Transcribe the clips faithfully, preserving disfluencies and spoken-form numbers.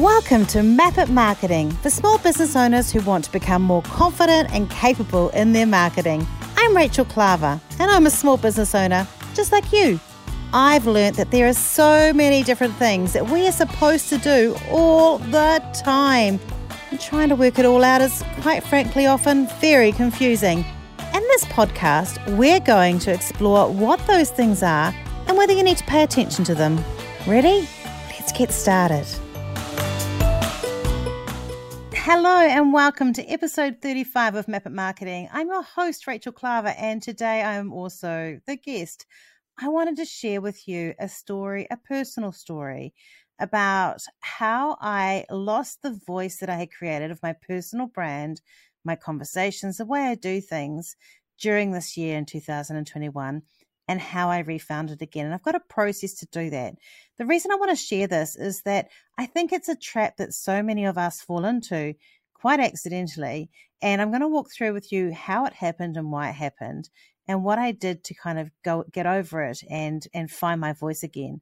Welcome to Map It Marketing, for small business owners who want to become more confident and capable in their marketing. I'm Rachel Klaver, and I'm a small business owner, just like you. I've learned that there are so many different things that we are supposed to do all the time. And trying to work it all out is, quite frankly, often very confusing. In this podcast, we're going to explore what those things are and whether you need to pay attention to them. Ready? Let's get started. Hello and welcome to episode thirty-five of Map It Marketing. I'm your host, Rachel Klaver, and today I am also the guest. I wanted to share with you a story, a personal story, about how I lost the voice that I had created of my personal brand, my conversations, the way I do things during this year in two thousand twenty-one, and how I refound it again. And I've got a process to do that. The reason I want to share this is that I think it's a trap that so many of us fall into quite accidentally. And I'm going to walk through with you how it happened and why it happened and what I did to kind of go get over it and, and find my voice again.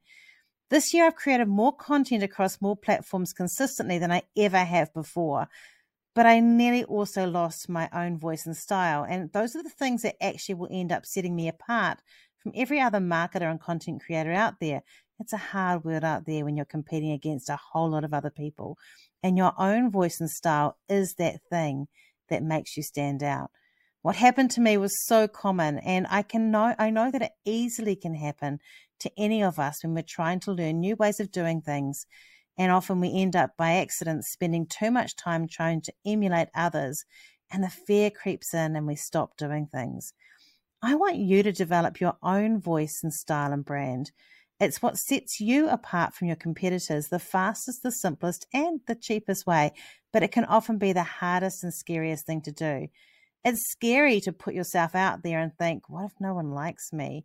This year, I've created more content across more platforms consistently than I ever have before. But I nearly also lost my own voice and style. And those are the things that actually will end up setting me apart from every other marketer and content creator out there. It's a hard world out there when you're competing against a whole lot of other people. And your own voice and style is that thing that makes you stand out. What happened to me was so common, and I can know I know that it easily can happen to any of us when we're trying to learn new ways of doing things. And often we end up by accident spending too much time trying to emulate others, and the fear creeps in and we stop doing things. I want you to develop your own voice and style and brand. It's what sets you apart from your competitors, the fastest, the simplest, and the cheapest way, but it can often be the hardest and scariest thing to do. It's scary to put yourself out there and think, what if no one likes me?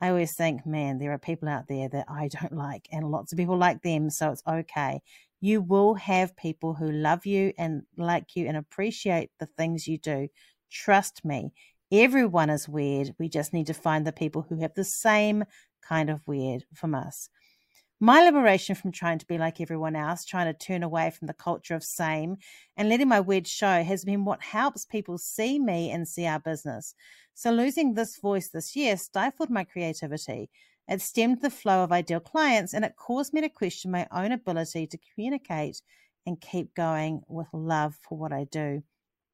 I always think, man, there are people out there that I don't like, and lots of people like them, so it's okay. You will have people who love you and like you and appreciate the things you do. Trust me. Everyone is weird. We just need to find the people who have the same kind of weird from us. My liberation from trying to be like everyone else, trying to turn away from the culture of same and letting my weird show has been what helps people see me and see our business. So losing this voice this year stifled my creativity. It stemmed the flow of ideal clients, and it caused me to question my own ability to communicate and keep going with love for what I do.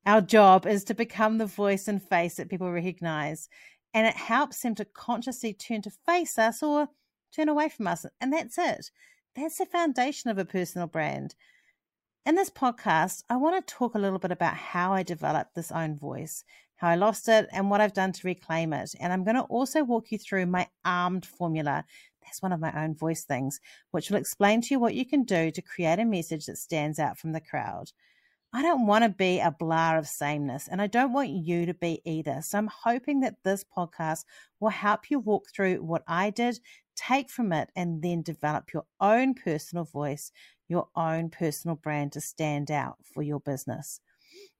Our job is to become the voice and face that people recognize, and it helps them to consciously turn to face us or turn away from us. And that's it. That's the foundation of a personal brand. In this podcast, I want to talk a little bit about how I developed this own voice, how I lost it, and what I've done to reclaim it. And I'm going to also walk you through my ARMED formula. That's one of my own voice things, which will explain to you what you can do to create a message that stands out from the crowd. I don't want to be a blah of sameness, and I don't want you to be either. So I'm hoping that this podcast will help you walk through what I did, take from it, and then develop your own personal voice, your own personal brand to stand out for your business.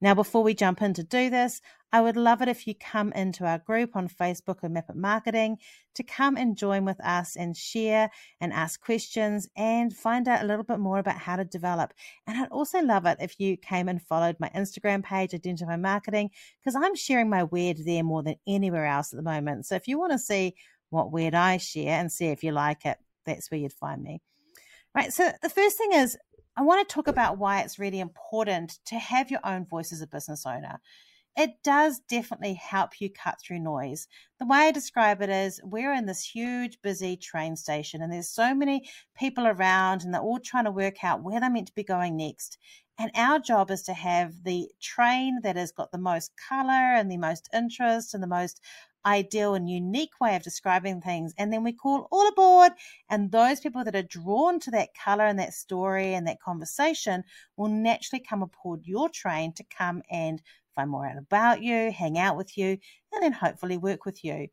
Now, before we jump in to do this, I would love it if you come into our group on Facebook and Map It Marketing to come and join with us and share and ask questions and find out a little bit more about how to develop. And I'd also love it if you came and followed my Instagram page, Identify Marketing, because I'm sharing my weird there more than anywhere else at the moment. So if you want to see what weird I share and see if you like it, that's where you'd find me. Right, so the first thing is, I want to talk about why it's really important to have your own voice as a business owner. It does definitely help you cut through noise. The way I describe it is, we're in this huge, busy train station, and there's so many people around, and they're all trying to work out where they're meant to be going next. And our job is to have the train that has got the most color and the most interest and the most ideal and unique way of describing things, and then we call all aboard, and those people that are drawn to that color and that story and that conversation will naturally come aboard your train to come and find more out about you, hang out with you, and then hopefully work with you.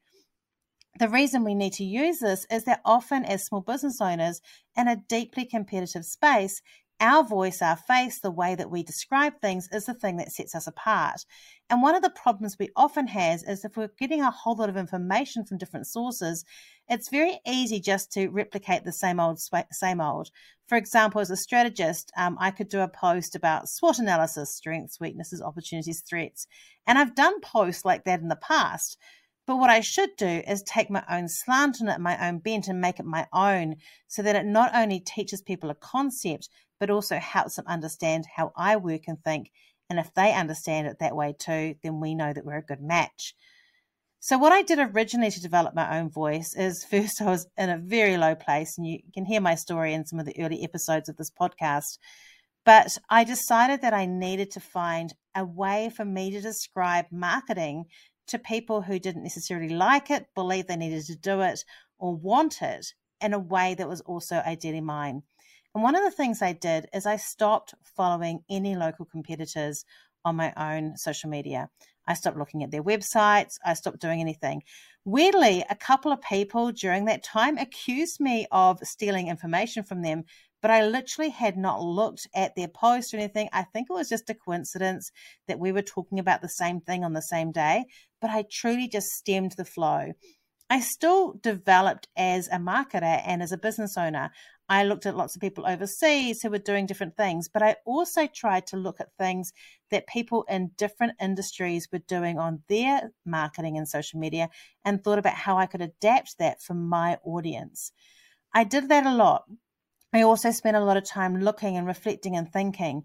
The reason we need to use this is that often as small business owners in a deeply competitive space, our voice, our face, the way that we describe things is the thing that sets us apart. And one of the problems we often have is if we're getting a whole lot of information from different sources, it's very easy just to replicate the same old, same old. For example, as a strategist, um, I could do a post about SWOT analysis, strengths, weaknesses, opportunities, threats. And I've done posts like that in the past. But what I should do is take my own slant on it, my own bent, and make it my own, so that it not only teaches people a concept, but also helps them understand how I work and think. And if they understand it that way too, then we know that we're a good match. So what I did originally to develop my own voice is, first, I was in a very low place, and you can hear my story in some of the early episodes of this podcast. But I decided that I needed to find a way for me to describe marketing to people who didn't necessarily like it, believe they needed to do it, or want it, in a way that was also ideally mine. And one of the things I did is I stopped following any local competitors on my own social media. I stopped looking at their websites. I stopped doing anything. Weirdly, a couple of people during that time accused me of stealing information from them, but I literally had not looked at their post or anything. I think it was just a coincidence that we were talking about the same thing on the same day, but I truly just stemmed the flow. I still developed as a marketer and as a business owner. I looked at lots of people overseas who were doing different things, but I also tried to look at things that people in different industries were doing on their marketing and social media, and thought about how I could adapt that for my audience. I did that a lot. I also spent a lot of time looking and reflecting and thinking,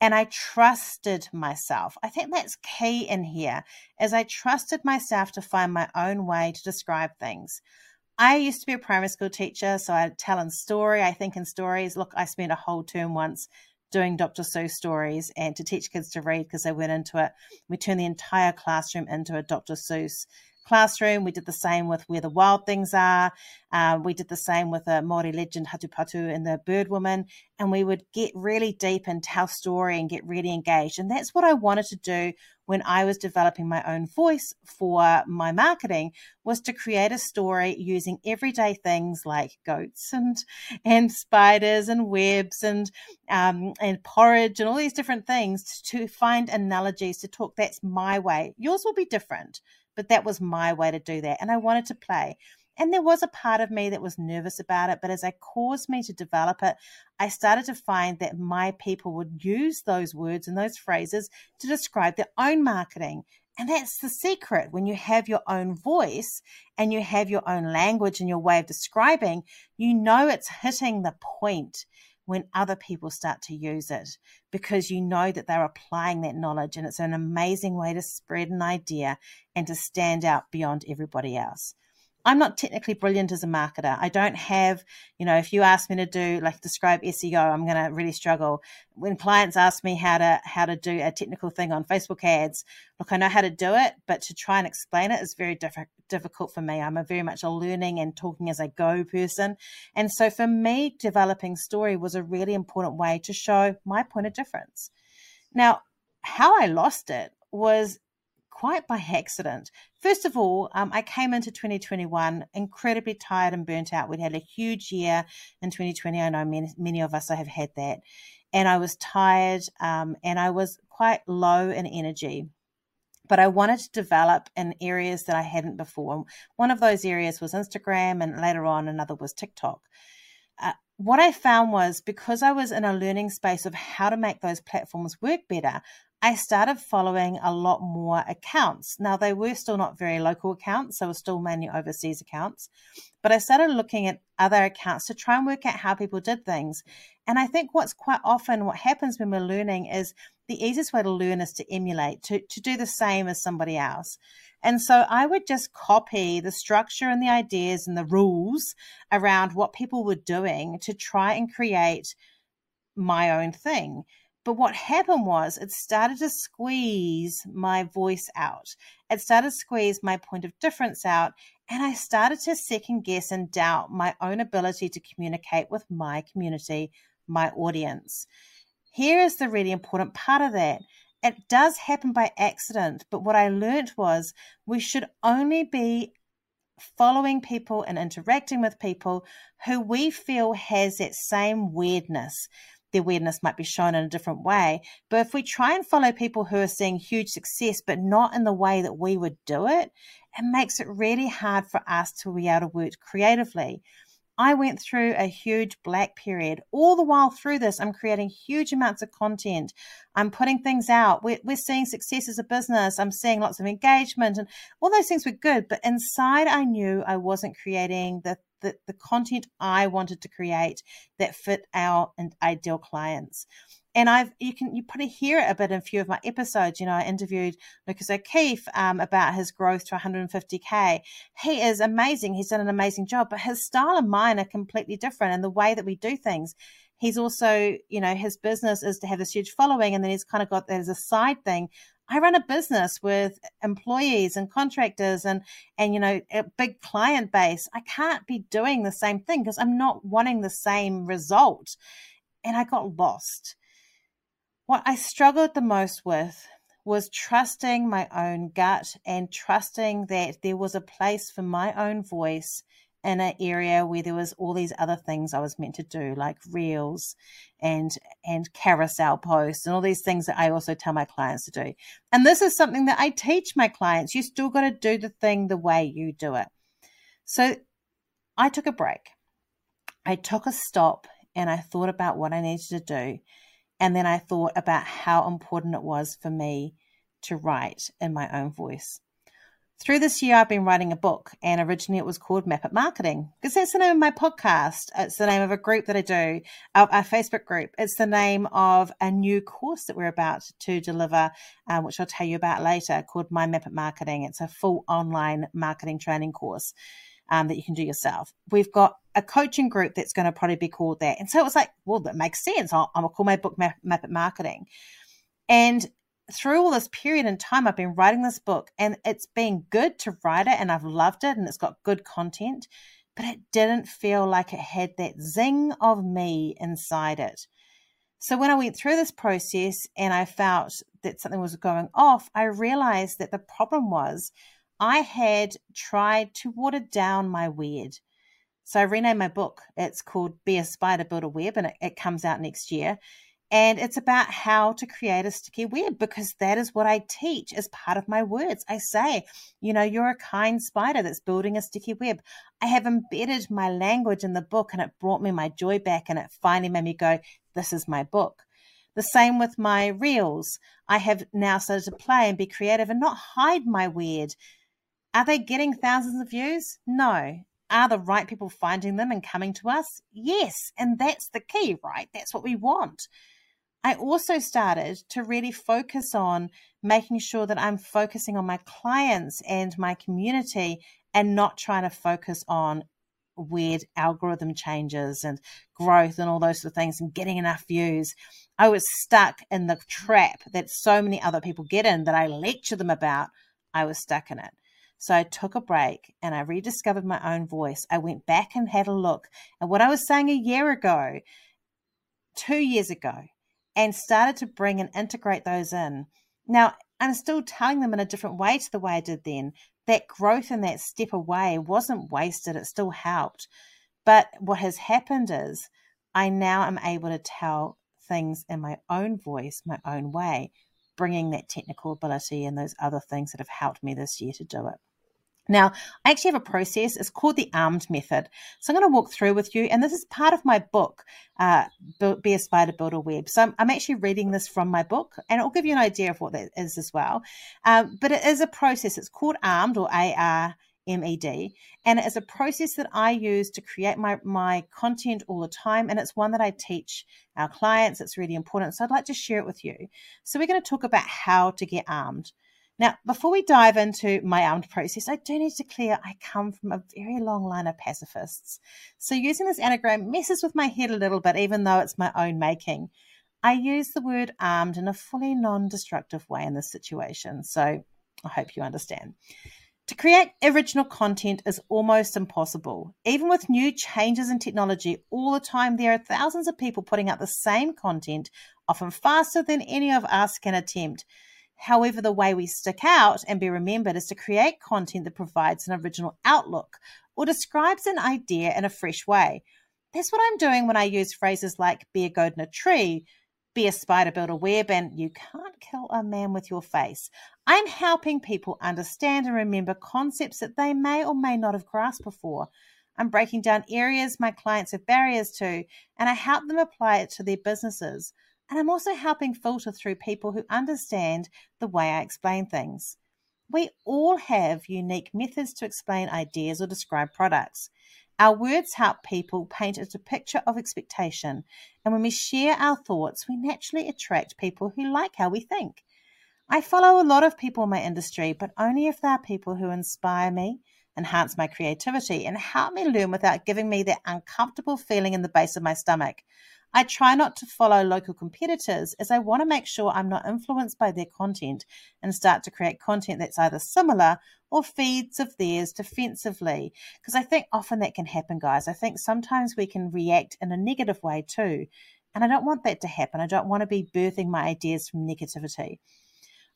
and I trusted myself. I think that's key in here, as I trusted myself to find my own way to describe things. I used to be a primary school teacher, so I tell in story, I think in stories. Look, I spent a whole term once doing Doctor Seuss stories, and to teach kids to read because they weren't into it, we turned the entire classroom into a Doctor Seuss classroom. We did the same with Where the Wild Things Are. Uh, we did the same with the Māori legend Hatupatu and the Bird Woman. And we would get really deep and tell story and get really engaged. And that's what I wanted to do when I was developing my own voice for my marketing, was to create a story using everyday things like goats and and spiders and webs and um, and porridge and all these different things, to find analogies to talk. That's my way. Yours will be different. But that was my way to do that. And I wanted to play. And there was a part of me that was nervous about it. But as I caused me to develop it, I started to find that my people would use those words and those phrases to describe their own marketing. And that's the secret. When you have your own voice and you have your own language and your way of describing, you know it's hitting the point when other people start to use it, because you know that they're applying that knowledge, and it's an amazing way to spread an idea and to stand out beyond everybody else. I'm not technically brilliant as a marketer. I don't have, you know, if you ask me to do, like, describe S E O, I'm going to really struggle. When clients ask me how to how to do a technical thing on Facebook ads, look, I know how to do it, but to try and explain it is very diff- difficult for me. I'm a very much a learning and talking as I go person. And so for me, developing story was a really important way to show my point of difference. Now, how I lost it was quite by accident. First of all, um, I came into twenty twenty-one incredibly tired and burnt out. We'd had a huge year in twenty twenty. I know many, many of us have had that. And I was tired um, and I was quite low in energy. But I wanted to develop in areas that I hadn't before. One of those areas was Instagram, and later on another was TikTok. Uh, what I found was, because I was in a learning space of how to make those platforms work better, I started following a lot more accounts. Now, they were still not very local accounts, so it was still mainly overseas accounts. But I started looking at other accounts to try and work out how people did things. And I think what's quite often what happens when we're learning is the easiest way to learn is to emulate, to, to do the same as somebody else. And so I would just copy the structure and the ideas and the rules around what people were doing to try and create my own thing. But what happened was, it started to squeeze my voice out. It started to squeeze my point of difference out. And I started to second guess and doubt my own ability to communicate with my community, my audience. Here is the really important part of that. It does happen by accident. But what I learned was, we should only be following people and interacting with people who we feel has that same weirdness, the awareness might be shown in a different way. But if we try and follow people who are seeing huge success, but not in the way that we would do it, it makes it really hard for us to be able to work creatively. I went through a huge black period. All the while through this, I'm creating huge amounts of content. I'm putting things out. We're, we're seeing success as a business. I'm seeing lots of engagement, and all those things were good. But inside, I knew I wasn't creating the the, the content I wanted to create that fit our and ideal clients. And I've you can you probably hear it a bit in a few of my episodes. You know, I interviewed Lucas O'Keefe um, about his growth to one hundred fifty K. He is amazing. He's done an amazing job, but his style and mine are completely different, and the way that we do things. He's also, you know, his business is to have this huge following, and then he's kind of got that as a side thing. I run a business with employees and contractors and, and you know, a big client base. I can't be doing the same thing because I'm not wanting the same result. And I got lost. What I struggled the most with was trusting my own gut and trusting that there was a place for my own voice in an area where there was all these other things I was meant to do, like reels and and carousel posts and all these things that I also tell my clients to do. And this is something that I teach my clients. You still got to do the thing the way you do it. So I took a break. I took a stop and I thought about what I needed to do. And then I thought about how important it was for me to write in my own voice. Through this year, I've been writing a book, and originally it was called Map It Marketing, because that's the name of my podcast. It's the name of a group that I do, of our Facebook group. It's the name of a new course that we're about to deliver, uh, which I'll tell you about later, called My Map It Marketing. It's a full online marketing training course um, that you can do yourself. We've got a coaching group that's going to probably be called that. And so it was like, well, that makes sense. I'll, I'll call my book Map, Map It Marketing. And through all this period in time, I've been writing this book, and it's been good to write it, and I've loved it, and it's got good content, but it didn't feel like it had that zing of me inside it. So when I went through this process and I felt that something was going off, I realized that the problem was I had tried to water down my weird. So I renamed my book. It's called Be a Spider, Build a Web, and it, it comes out next year. And it's about how to create a sticky web, because that is what I teach as part of my words. I say, you know, you're a kind spider that's building a sticky web. I have embedded my language in the book, and it brought me my joy back, and it finally made me go, this is my book. The same with my reels. I have now started to play and be creative and not hide my weird. Are they getting thousands of views? No. Are the right people finding them and coming to us? Yes. And that's the key, right? That's what we want. I also started to really focus on making sure that I'm focusing on my clients and my community, and not trying to focus on weird algorithm changes and growth and all those sort of things and getting enough views. I was stuck in the trap that so many other people get in that I lecture them about. I was stuck in it. So I took a break and I rediscovered my own voice. I went back and had a look at what I was saying a year ago, two years ago, and started to bring and integrate those in. Now, I'm still telling them in a different way to the way I did then. That growth and that step away wasn't wasted. It still helped. But what has happened is I now am able to tell things in my own voice, my own way, bringing that technical ability and those other things that have helped me this year to do it. Now, I actually have a process. It's called the ARMED method. So I'm going to walk through with you. And this is part of my book, uh, Be a Spider, Build a Web. So I'm, I'm actually reading this from my book, and it'll give you an idea of what that is as well. Um, but it is a process. It's called ARMED, or A R M E D. And it is a process that I use to create my, my content all the time. And it's one that I teach our clients. It's really important. So I'd like to share it with you. So we're going to talk about how to get armed. Now, before we dive into my armed process, I do need to clear I come from a very long line of pacifists. So using this anagram messes with my head a little bit, even though it's my own making. I use the word armed in a fully non-destructive way in this situation. So I hope you understand. To create original content is almost impossible. Even with new changes in technology all the time, there are thousands of people putting out the same content, often faster than any of us can attempt. However, the way we stick out and be remembered is to create content that provides an original outlook or describes an idea in a fresh way. That's what I'm doing when I use phrases like be a goat in a tree, be a spider, build a web, and you can't kill a man with your face. I'm helping people understand and remember concepts that they may or may not have grasped before. I'm breaking down areas my clients have barriers to, and I help them apply it to their businesses. And I'm also helping filter through people who understand the way I explain things. We all have unique methods to explain ideas or describe products. Our words help people paint a picture of expectation. And when we share our thoughts, we naturally attract people who like how we think. I follow a lot of people in my industry, but only if they are people who inspire me, enhance my creativity, and help me learn without giving me that uncomfortable feeling in the base of my stomach. I try not to follow local competitors as I want to make sure I'm not influenced by their content and start to create content that's either similar or feeds of theirs defensively, because I think often that can happen, guys. I think sometimes we can react in a negative way too, and I don't want that to happen. I don't want to be birthing my ideas from negativity.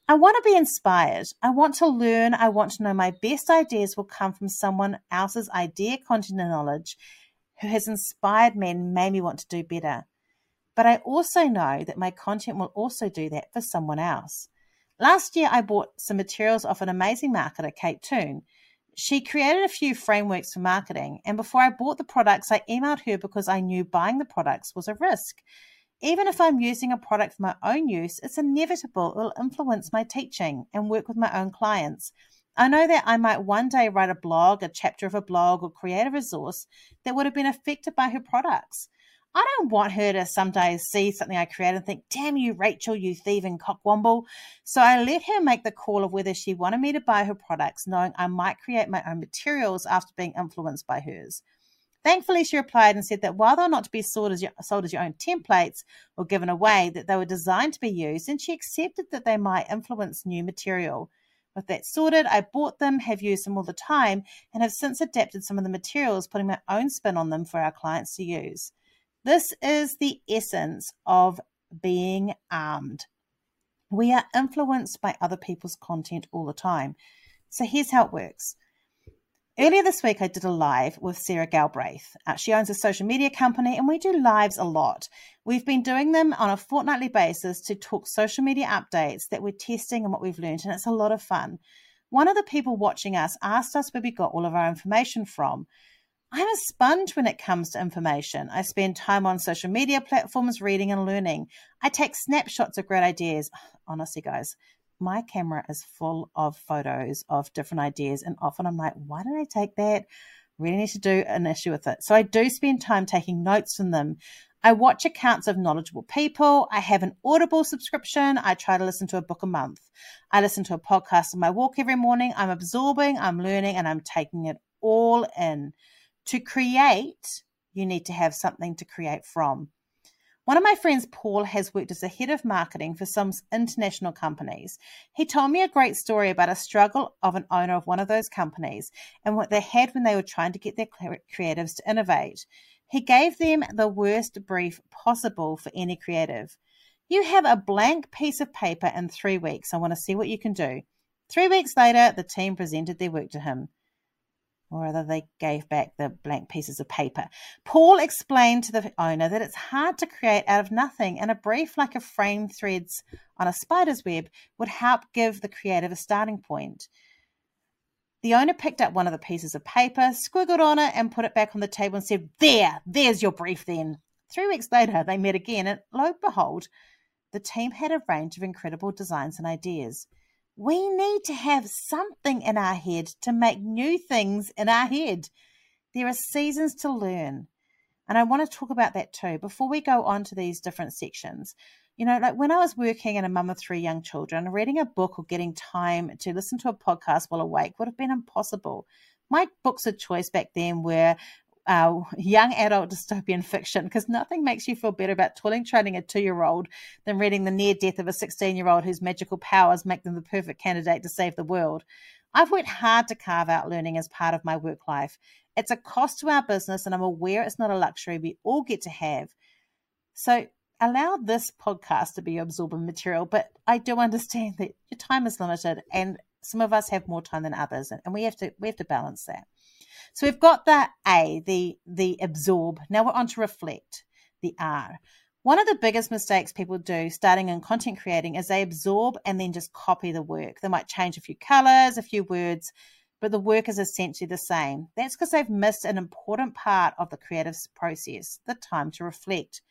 I want to be inspired. I want to learn. I want to know my best ideas will come from someone else's idea, content, and knowledge who has inspired me and made me want to do better. But I also know that my content will also do that for someone else. Last year, I bought some materials off an amazing marketer, Kate Toon. She created a few frameworks for marketing, and before I bought the products, I emailed her because I knew buying the products was a risk. Even if I'm using a product for my own use, it's inevitable it will influence my teaching and work with my own clients. I know that I might one day write a blog, a chapter of a blog, or create a resource that would have been affected by her products. I don't want her to someday see something I create and think, damn you, Rachel, you thieving cockwomble. So I let her make the call of whether she wanted me to buy her products, knowing I might create my own materials after being influenced by hers. Thankfully, she replied and said that while they're not to be sold as, your, sold as your own templates or given away, that they were designed to be used, and she accepted that they might influence new material. With that sorted, I bought them, have used them all the time, and have since adapted some of the materials, putting my own spin on them for our clients to use. This is the essence of being armed. We are influenced by other people's content all the time. So here's how it works. Earlier this week, I did a live with Sarah Galbraith. Uh, she owns a social media company, and we do lives a lot. We've been doing them on a fortnightly basis to talk social media updates that we're testing and what we've learned, and it's a lot of fun. One of the people watching us asked us where we got all of our information from. I'm a sponge when it comes to information. I spend time on social media platforms, reading and learning. I take snapshots of great ideas. Honestly, guys, my camera is full of photos of different ideas, and often I'm like, why did I take that? Really need to do an issue with it. So I do spend time taking notes from them. I watch accounts of knowledgeable people. I have an Audible subscription. I try to listen to a book a month. I listen to a podcast on my walk every morning. I'm absorbing, I'm learning, and I'm taking it all in. To create, you need to have something to create from. One of my friends, Paul, has worked as a head of marketing for some international companies. He told me a great story about a struggle of an owner of one of those companies and what they had when they were trying to get their creatives to innovate. He gave them the worst brief possible for any creative. You have a blank piece of paper in three weeks. I want to see what you can do. Three weeks later, the team presented their work to him. Or rather, they gave back the blank pieces of paper. Paul explained to the owner that it's hard to create out of nothing, and a brief like a frame threads on a spider's web would help give the creative a starting point. The owner picked up one of the pieces of paper, squiggled on it, and put it back on the table and said, there, there's your brief then. Three weeks later, they met again, and lo and behold, the team had a range of incredible designs and ideas. We need to have something in our head to make new things in our head. There are seasons to learn. And I want to talk about that too before we go on to these different sections. You know, like when I was working and a mum of three young children, reading a book or getting time to listen to a podcast while awake would have been impossible. My books of choice back then were Uh, young adult dystopian fiction, because nothing makes you feel better about toiling training a two-year-old than reading the near death of a sixteen-year-old whose magical powers make them the perfect candidate to save the world. I've worked hard to carve out learning as part of my work life. It's a cost to our business, and I'm aware it's not a luxury we all get to have. So allow this podcast to be absorbing material, but I do understand that your time is limited, and some of us have more time than others, and we have to we have to balance that. So we've got the A, the, the absorb. Now we're on to reflect, the R. One of the biggest mistakes people do starting in content creating is they absorb and then just copy the work. They might change a few colors, a few words, but the work is essentially the same. That's because they've missed an important part of the creative process, the time to reflect.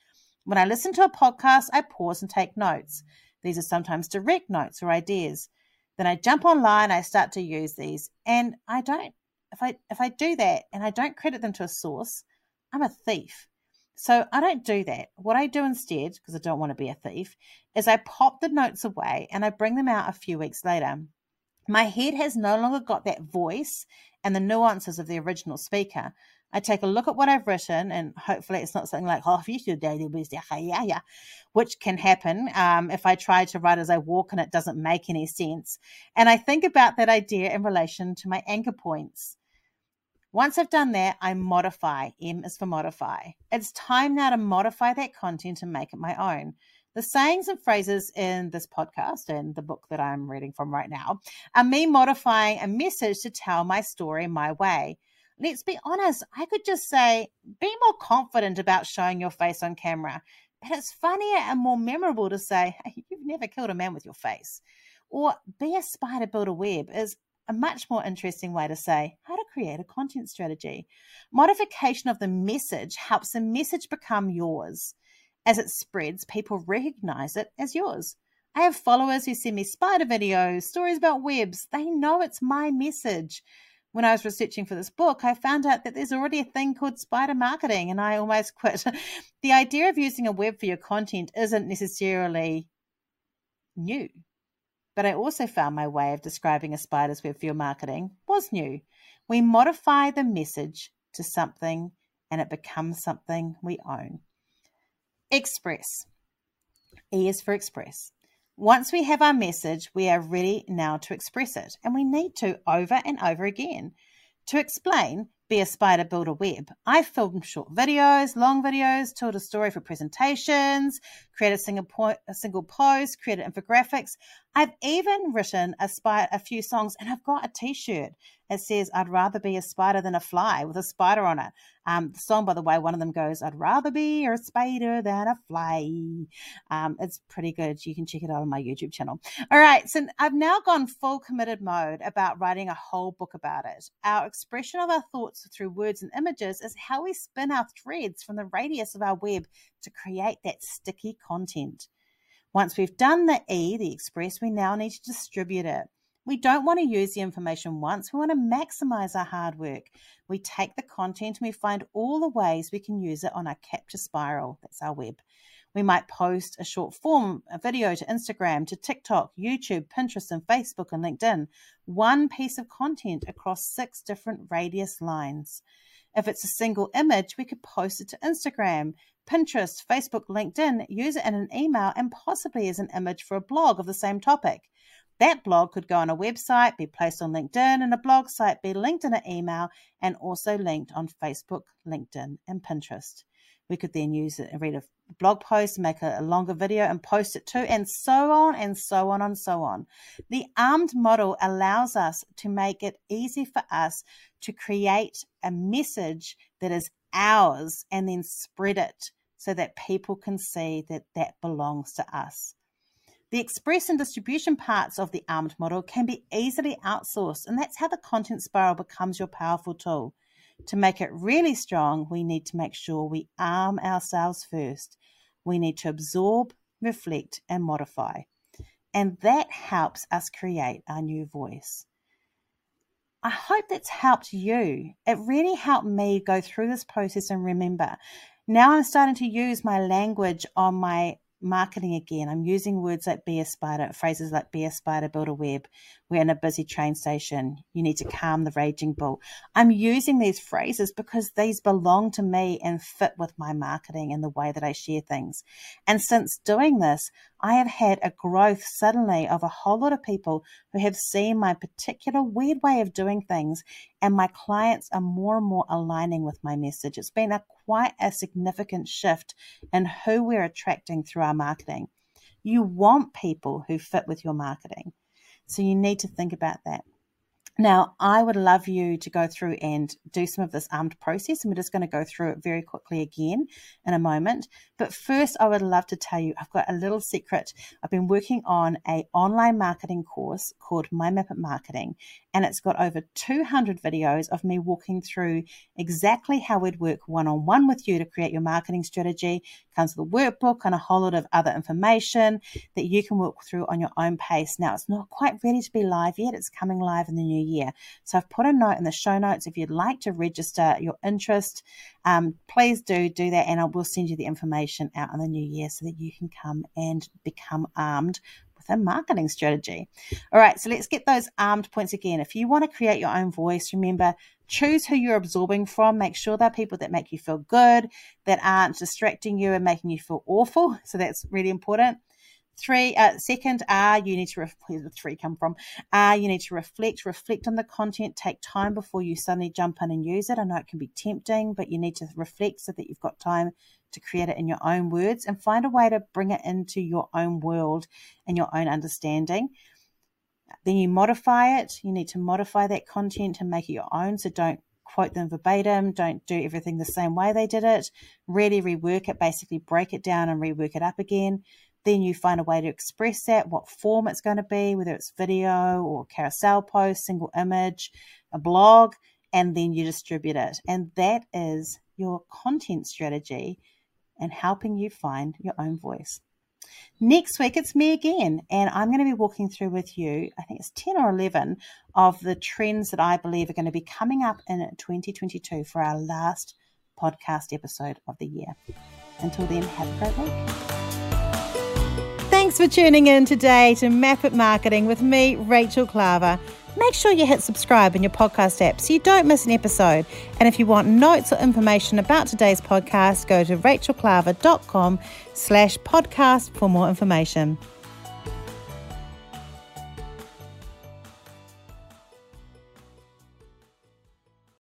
When I listen to a podcast, I pause and take notes. These are sometimes direct notes or ideas. Then I jump online, I start to use these, and I don't, if I, if I do that and I don't credit them to a source, I'm a thief. So I don't do that. What I do instead, because I don't want to be a thief, is I pop the notes away and I bring them out a few weeks later. My head has no longer got that voice and the nuances of the original speaker. I take a look at what I've written, and hopefully it's not something like, oh, if you should daily be, yeah, yeah, which can happen um, if I try to write as I walk and it doesn't make any sense. And I think about that idea in relation to my anchor points. Once I've done that, I modify. M is for modify. It's time now to modify that content and make it my own. The sayings and phrases in this podcast and the book that I'm reading from right now are me modifying a message to tell my story my way. Let's be honest, I could just say, be more confident about showing your face on camera. But it's funnier and more memorable to say, hey, you've never killed a man with your face. Or be a spider, build a web is a much more interesting way to say how to create a content strategy. Modification of the message helps the message become yours. As it spreads, people recognize it as yours. I have followers who send me spider videos, stories about webs. They know it's my message. When I was researching for this book, I found out that there's already a thing called spider marketing, and I almost quit. The idea of using a web for your content isn't necessarily new. But I also found my way of describing a spider's web for your marketing was new. We modify the message to something and it becomes something we own. Express. E is for express. Once we have our message, we are ready now to express it. And we need to over and over again. To explain, be a spider, build a web. I filmed short videos, long videos, told a story for presentations, created a single, point, a single post, created infographics. I've even written a, spider, a few songs, and I've got a t-shirt. It says, I'd rather be a spider than a fly, with a spider on it. Um, the song, by the way, one of them goes, I'd rather be a spider than a fly. Um, it's pretty good. You can check it out on my YouTube channel. All right, so I've now gone full committed mode about writing a whole book about it. Our expression of our thoughts through words and images is how we spin our threads from the radius of our web to create that sticky content. Once we've done the E, the express, we now need to distribute it. We don't want to use the information once. We want to maximize our hard work. We take the content and we find all the ways we can use it on our capture spiral. That's our web. We might post a short form, a video to Instagram, to TikTok, YouTube, Pinterest, and Facebook and LinkedIn. One piece of content across six different radius lines. If it's a single image, we could post it to Instagram, Pinterest, Facebook, LinkedIn, use it in an email, and possibly as an image for a blog of the same topic. That blog could go on a website, be placed on LinkedIn, and a blog site be linked in an email and also linked on Facebook, LinkedIn, and Pinterest. We could then use it and read a blog post, make a longer video and post it too, and so on and so on and so on. The armed model allows us to make it easy for us to create a message that is ours and then spread it so that people can see that that belongs to us. The express and distribution parts of the armed model can be easily outsourced, and that's how the content spiral becomes your powerful tool. To make it really strong, we need to make sure we arm ourselves first. We need to absorb, reflect, and modify. And that helps us create our new voice. I hope that's helped you. It really helped me go through this process and remember. Now I'm starting to use my language on my marketing again. I'm using words like be a spider, phrases like be a spider, build a web. We're in a busy train station. You need to calm the raging bull. I'm using these phrases because these belong to me and fit with my marketing and the way that I share things. And since doing this, I have had a growth suddenly of a whole lot of people who have seen my particular weird way of doing things, and my clients are more and more aligning with my message. It's been a quite a significant shift in who we're attracting through our marketing. You want people who fit with your marketing. So you need to think about that. Now, I would love you to go through and do some of this armed process, and we're just going to go through it very quickly again in a moment. But first, I would love to tell you, I've got a little secret. I've been working on an online marketing course called My Map It Marketing, and it's got over two hundred videos of me walking through exactly how we'd work one-on-one with you to create your marketing strategy. It comes with a workbook and a whole lot of other information that you can work through on your own pace. Now, it's not quite ready to be live yet. It's coming live in the new year. So I've put a note in the show notes. If you'd like to register your interest, um, please do do that, and I will send you the information out in the new year so that you can come and become armed with a marketing strategy. All right, so let's get those armed points again. If you want to create your own voice, remember, choose who you're absorbing from. Make sure they're people that make you feel good, that aren't distracting you and making you feel awful. So that's really important. Three, uh, second, R, you need to, ref- where did the three come from? R, you need to reflect, reflect on the content, take time before you suddenly jump in and use it. I know it can be tempting, but you need to reflect so that you've got time to create it in your own words and find a way to bring it into your own world and your own understanding. Then you modify it. You need to modify that content and make it your own. So don't quote them verbatim. Don't do everything the same way they did it. Really rework it, basically break it down and rework it up again. Then you find a way to express that, what form it's going to be, whether it's video or carousel post, single image, a blog, and then you distribute it. And that is your content strategy and helping you find your own voice. Next week, it's me again, and I'm going to be walking through with you, I think it's ten or eleven, of the trends that I believe are going to be coming up in twenty twenty-two for our last podcast episode of the year. Until then, have a great week. Thanks for tuning in today to Map It Marketing with me, Rachel Klaver. Make sure you hit subscribe in your podcast app so you don't miss an episode. And if you want notes or information about today's podcast, go to rachelklaver dot com slash podcast for more information.